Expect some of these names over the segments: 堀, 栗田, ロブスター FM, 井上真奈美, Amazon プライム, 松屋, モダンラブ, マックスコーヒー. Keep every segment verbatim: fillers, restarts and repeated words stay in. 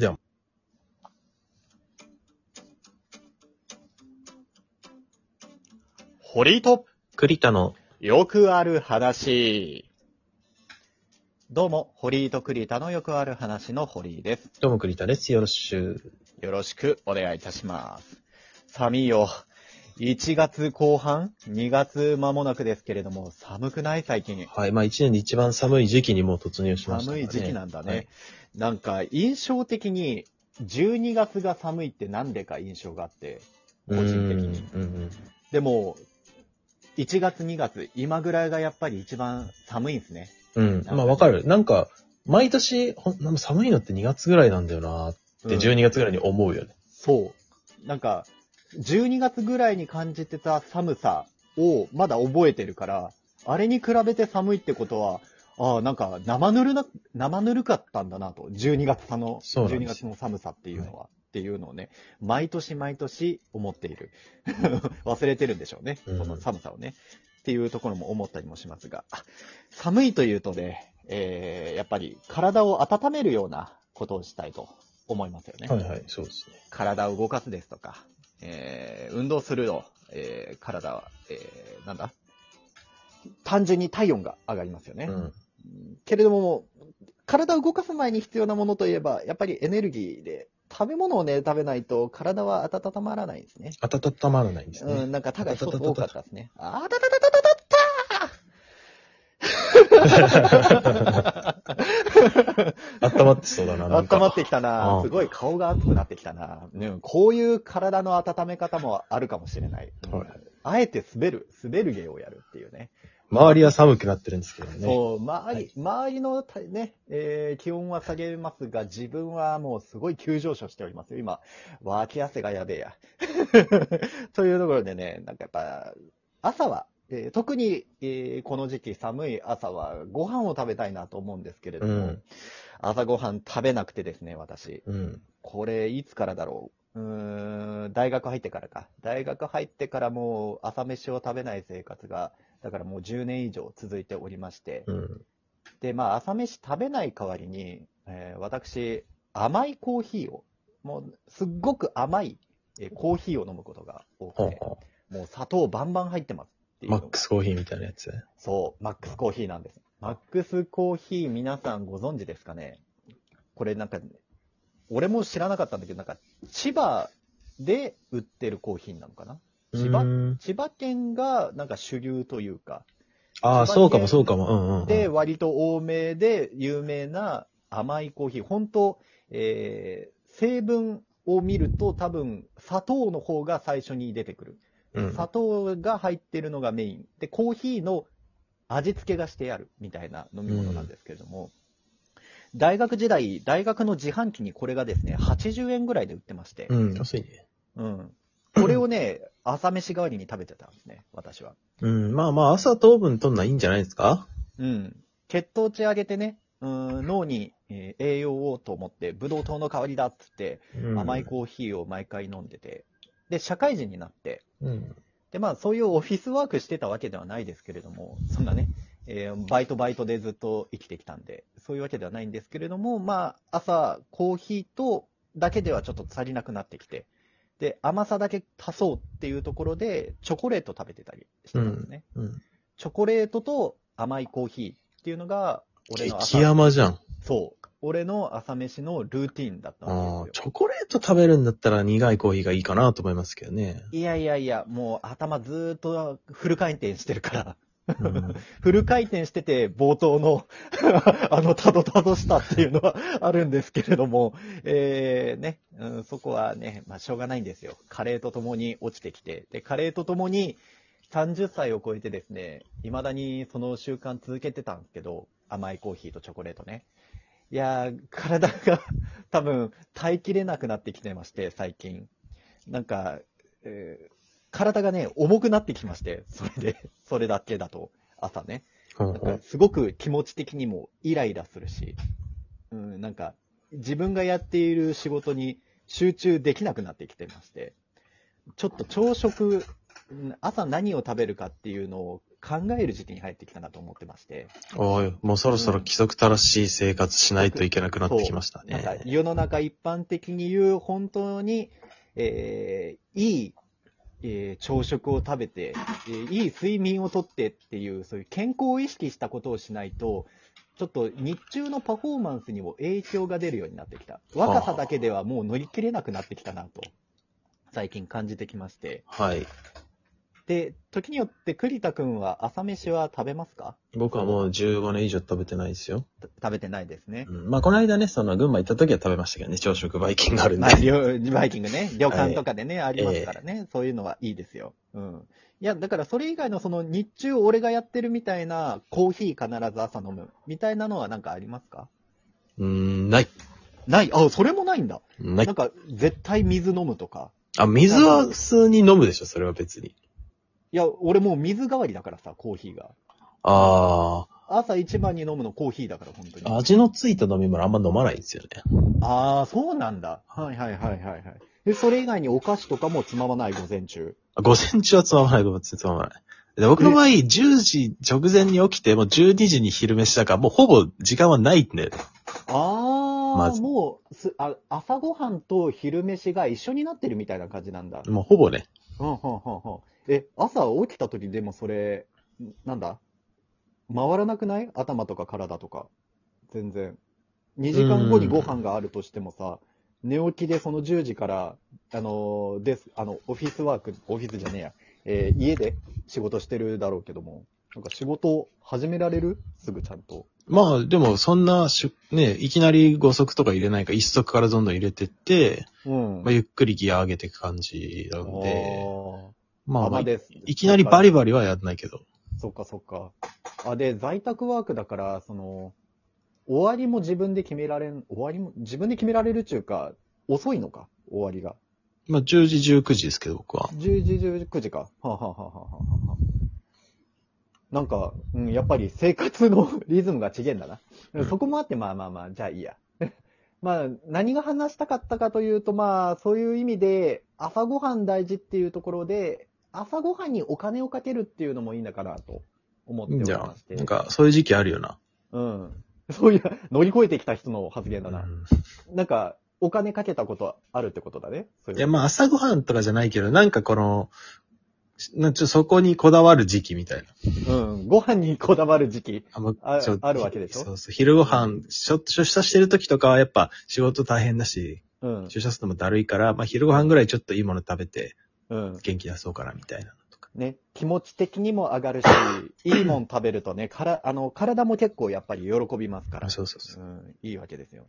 じゃん。堀と栗田のよくある話。どうも、堀と栗田のよくある話の堀です。どうも栗田です。よろしく。よろしくお願いいたします。寒いよ。いちがつこう半、にがつ間もなくですけれども、寒くない最近。はい。まあいちねんで一番寒い時期にもう突入しましたからね。寒い時期なんだね。はい、なんか印象的にじゅうにがつが寒いってなんでか印象があって、個人的に。うんうんうん、でも、いちがつにがつ、今ぐらいがやっぱり一番寒いんですね。うん。まあわかる。なんか、毎年、ほん寒いのってにがつぐらいなんだよなってじゅうにがつぐらいに思うよね。うん、そう。なんか、じゅうにがつぐらいに感じてた寒さをまだ覚えてるから、あれに比べて寒いってことは、ああ、なんか生ぬるな、生ぬるかったんだなと。じゅうにがつの、じゅうにがつの寒さっていうのは、はい、っていうのをね、毎年毎年思っている。忘れてるんでしょうね、その寒さをね。っていうところも思ったりもしますが。寒いというとね、えー、やっぱり体を温めるようなことをしたいと思いますよね。はいはい、そうですね。体を動かすですとか。えー、運動すると、えー、体は、えー、なんだ単純に体温が上がりますよね、うん、けれども体を動かす前に必要なものといえばやっぱりエネルギーで食べ物をね食べないと体は温まらないんですね。温まらないんですね、うん、なんかただ一つ多かったですね。あたたたたた温まってそうだな。なんか温まってきたな。すごい顔が熱くなってきたな、ね。こういう体の温め方もあるかもしれない。はい、あえて滑る、滑る芸をやるっていうね。周りは寒くなってるんですけどね。そう、周り、はい、周りのね、えー、気温は下げますが、自分はもうすごい急上昇しておりますよ。今、脇汗がやべえや。というところでね、なんかやっぱ、朝は、えー、特に、えー、この時期寒い朝はご飯を食べたいなと思うんですけれども、うん、朝ご飯食べなくてですね、私、うん、これいつからだろう、うーん、大学入ってからか大学入ってからもう朝飯を食べない生活がだからもうじゅうねん以上続いておりまして、うん、でまあ朝飯食べない代わりに、えー、私甘いコーヒーをもうすっごく甘い、えー、コーヒーを飲むことが多くて、うん、もう砂糖バンバン入ってます。マックスコーヒーみたいなやつ。そう、マックスコーヒーなんです。マックスコーヒー皆さんご存知ですかね。これなんか、俺も知らなかったんだけど、なんか千葉で売ってるコーヒーなのかな。千葉、千葉県がなんか主流というか。ああ、そうかもそうかも。うんうん。で、割と多めで有名な甘いコーヒー。本当、えー、成分を見ると多分砂糖の方が最初に出てくる。砂糖が入ってるのがメインでコーヒーの味付けがしてあるみたいな飲み物なんですけれども、うん、大学時代大学の自販機にこれがですねはちじゅうえんぐらいで売ってまして、うん、安いね、うん、これをね朝飯代わりに食べてたんですね私は、うん、まあまあ朝糖分取んないんじゃないですか、うん、血糖値上げてね、うん、脳に栄養をと思ってブドウ糖の代わりだっつって、うん、甘いコーヒーを毎回飲んでてで社会人になって、うんでまあ、そういうオフィスワークしてたわけではないですけれどもそんなね、えー、バイトバイトでずっと生きてきたんでそういうわけではないんですけれども、まあ、朝コーヒーとだけではちょっと足りなくなってきてで甘さだけ足そうっていうところでチョコレート食べてたりしてたんですね、うんうん、チョコレートと甘いコーヒーっていうのが俺の朝激甘じゃん。そう俺の朝飯のルーティンだったんですよ。あ、チョコレート食べるんだったら苦いコーヒーがいいかなと思いますけどね。いやいやいや、もう頭ずーっとフル回転してるから、うん、フル回転してて冒頭のあのたどたどしたっていうのはあるんですけれども、えー、ね、うん、そこはね、まあしょうがないんですよ。加齢とともに落ちてきて、で加齢とともにさんじゅっさいを超えてですね、未だにその習慣続けてたんですけど、甘いコーヒーとチョコレートね。いやー、体が多分耐えきれなくなってきてまして、最近。なんか、えー、体がね、重くなってきまして、それで、それだけだと、朝ね。なんかすごく気持ち的にもイライラするし、うん、なんか、自分がやっている仕事に集中できなくなってきてまして、ちょっと朝食、朝何を食べるかっていうのを考える時期に入ってきたなと思ってまして。おい、もうそろそろ規則正しい生活しないといけなくなってきましたね。うん、なんか世の中一般的に言う本当に、えー、いい、えー、朝食を食べて、えー、いい睡眠をとってっていう、そういう健康を意識したことをしないと、ちょっと日中のパフォーマンスにも影響が出るようになってきた。若さだけではもう乗り切れなくなってきたなと、最近感じてきまして。はい。で、時によって栗田くんは朝飯は食べますか？僕はもうじゅうごねん以上食べてないですよ。食べてないですね。うん、まあ、この間ね、その群馬行った時は食べましたけどね、朝食バイキングがあるんで。まあ、バイキングね、旅館とかでね、はい、ありますからね、えー、そういうのはいいですよ。うん。いや、だからそれ以外のその日中俺がやってるみたいな、コーヒー必ず朝飲むみたいなのはなんかありますか？うーん、ない。ない。あ、それもないんだ。ない。なんか絶対水飲むとか。あ、水は普通に飲むでしょ、それは別に。いや、俺もう水代わりだからさ、コーヒーが。ああ。朝一番に飲むのコーヒーだから、本当に。味のついた飲み物あんま飲まないんですよね。ああ、そうなんだ。はいはいはいはいはい。で、それ以外にお菓子とかもつままない、午前中。午前中はつままない、午前中つままない。で、僕の場合、じゅうじ直前に起きて、もうじゅうにじに昼飯だから、もうほぼ時間はないんで。ああ、まずもうすあ、朝ごはんと昼飯が一緒になってるみたいな感じなんだ。もうほぼね。うんうんうんうん。え、朝起きた時でもそれ、なんだ？回らなくない？頭とか体とか。全然。にじかんごにご飯があるとしてもさ、寝起きでそのじゅうじから、あの、です、あの、オフィスワーク、オフィスじゃねえや、えー、家で仕事してるだろうけども、なんか仕事始められる？すぐちゃんと。まあ、でもそんなし、ね、いきなりご足とか入れないから、いっ足からどんどん入れてって、うん、まあ、ゆっくりギア上げていく感じなので、まあ、まあ、いきなりバリバリはやんないけど。そっかそっか。あ、で、在宅ワークだから、その、終わりも自分で決められん、終わりも自分で決められるっていうか、遅いのか、終わりが。まあ、じゅうじ、じゅうくじですけど、僕は。じゅうじ、じゅうくじか。はあ、はあはあはあはあ、なんか、うん、やっぱり生活のリズムが違えんだな。うん、そこもあって、まあまあまあ、じゃあいいや。まあ、何が話したかったかというと、まあ、そういう意味で、朝ごはん大事っていうところで、朝ごはんにお金をかけるっていうのもいいんだかなと思っておりまして。じゃあ、なんかそういう時期あるよな。うん。そういう、乗り越えてきた人の発言だな。うん、なんか、お金かけたことあるってことだね。そういう。いや、まあ朝ごはんとかじゃないけど、なんかこの、なんちょそこにこだわる時期みたいな。うん。ご飯にこだわる時期。あ、まあ、あるわけでしょ。そうそう。昼ご飯、ちょっと出社してる時とかはやっぱ仕事大変だし、うん、出社するのもだるいから、まあ昼ご飯ぐらいちょっといいもの食べて、うん、元気出そうかなみたいなのとかね、気持ち的にも上がるし、いいもん食べるとね、からあの体も結構やっぱり喜びますから、そうそうそう、うん、いいわけですよ。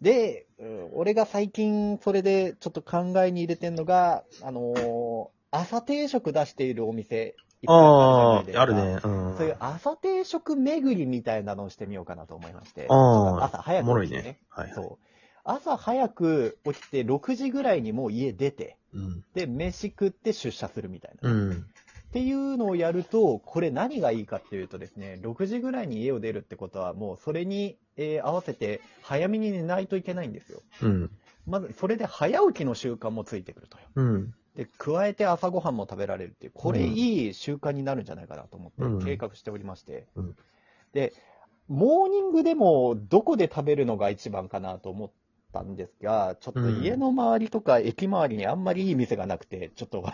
で、うん、俺が最近それでちょっと考えに入れてんのが、あのー、朝定食出しているお店、ああ、あるね、うん。そういう朝定食巡りみたいなのをしてみようかなと思いまして、あ朝早く起きてね、ね、はいはい、そう。朝早く起きてろくじぐらいにもう家出て、うん、で、飯食って出社するみたいな、うん。っていうのをやると、これ何がいいかっていうとですね、ろくじぐらいに家を出るってことは、もうそれに、えー、合わせて早めに寝ないといけないんですよ。うん、まず、それで早起きの習慣もついてくるとよ、うん。で、加えて朝ごはんも食べられるっていう、これいい習慣になるんじゃないかなと思って計画しておりまして。うんうん、で、モーニングでもどこで食べるのが一番かなと思って、たんですが、ちょっと家の周りとか駅周りにあんまりいい店がなくて、うん、ちょっと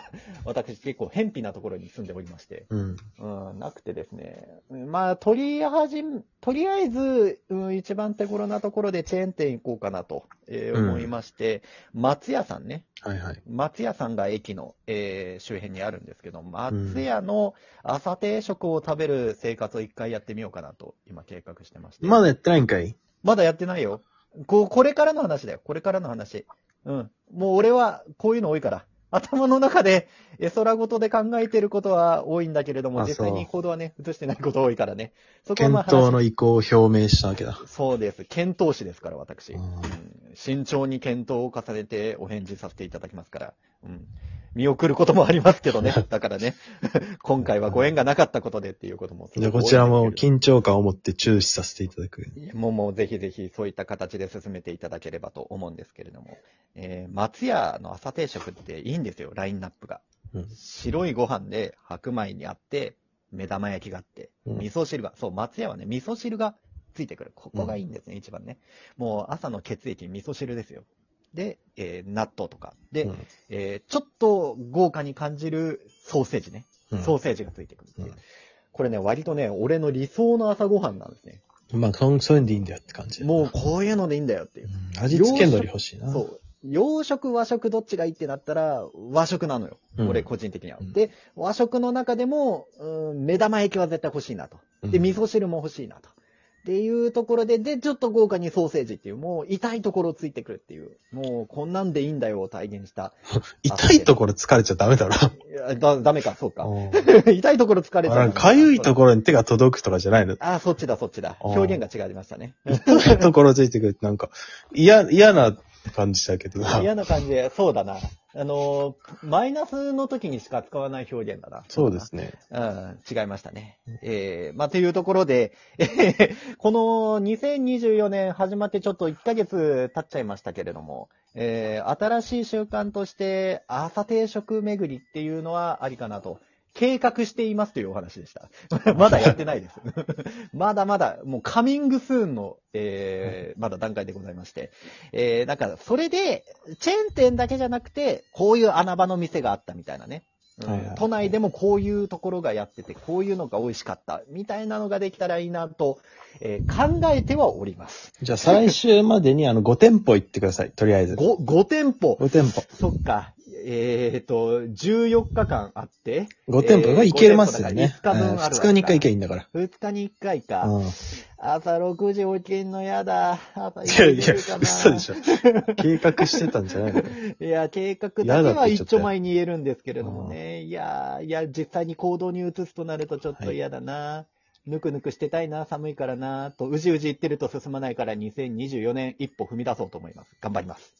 私結構偏僻なところに住んでおりまして、うんうん、なくてですね、まあとりあえず、うん、一番手頃なところでチェーン店行こうかなと、えー、思いまして、うん、松屋さんね、はいはい、松屋さんが駅の、えー、周辺にあるんですけど、松屋の朝定食を食べる生活を一回やってみようかなと今計画してまして。まだやってないんかい？まだやってないよ。こう、これからの話だよ。これからの話。うん。もう俺は、こういうの多いから。頭の中で、絵空事で考えてることは多いんだけれども、実際に行動はね、移してないこと多いからね。そこはまあ。検討の意向を表明したわけだ。そうです。検討士ですから、私。うん、慎重に検討を重ねてお返事させていただきますから。うん。見送ることもありますけどね。だからね。今回はご縁がなかったことでっていうこともすごく多いんですけど。じゃあこちらも緊張感を持って注視させていただく。もうもうぜひぜひそういった形で進めていただければと思うんですけれども。えー、松屋の朝定食っていいんですよ、ラインナップが。うん、白いご飯で白米にあって、目玉焼きがあって、味噌汁が、そう、松屋はね、味噌汁がついてくる。ここがいいんですね、うん、一番ね。もう朝の血液、味噌汁ですよ。で、えー、納豆とか。で、うん、えー、ちょっと豪華に感じるソーセージね。ソーセージがついてくるっていう。うんうん、これね、割とね、俺の理想の朝ごはんなんですね。まあ、そういうのでいいんだよって感じ。もうこういうのでいいんだよっていう。うん、味付け海苔欲しいな。そう。洋食、和食どっちがいいってなったら、和食なのよ。うん、俺個人的には。うん、で、和食の中でも、うん、目玉焼きは絶対欲しいなと。で、味噌汁も欲しいなと。っていうところで、で、ちょっと豪華にソーセージっていう、もう痛いところをついてくるっていう、もうこんなんでいいんだよを体現した。痛いところ疲れちゃダメだろ。いやだ、ダメか、そうか。痛いところ疲れちゃう。かゆいところに手が届くとかじゃないの。あ、そっちだ、そっちだ。表現が違いましたね。痛いところついてくるってなんか、嫌、嫌な感じだけどな。嫌な感じで、そうだな。あの、マイナスの時にしか使わない表現だな。そうですね。うん、違いましたね。えー、まあ、というところで、えー、このにせんにじゅうよねん始まってちょっといっかげつ経っちゃいましたけれども、えー、新しい習慣として朝定食巡りっていうのはありかなと。計画していますというお話でした。まだやってないです。まだまだ、もうカミングスーンの、えー、まだ段階でございまして。えー、なんか、それで、チェーン店だけじゃなくて、こういう穴場の店があったみたいなね。うん、都内でもこういうところがやってて、こういうのが美味しかった、みたいなのができたらいいなと、えー、考えてはおります。じゃあ最終までにあのごてんぽ行ってください、とりあえず。ご、ごてんぽ。ごてんぽ。そっか。えっ、ー、と、じゅうよっかかんあって。ごてんぽが行けますよね。ふつかぶんある。ふつかにいっかい行けばいいんだから。ふつかにいっかいか。うん、朝ろくじ起きんのやだ。朝いやいや、嘘でしょ。計画してたんじゃないのいや、計画だけは一丁前に言えるんですけれどもね。いや、いや、実際に行動に移すとなるとちょっと嫌だな。はい、ぬくぬくしてたいな、寒いからな、とうじうじ言ってると進まないからにせんにじゅうよねん一歩踏み出そうと思います。頑張ります。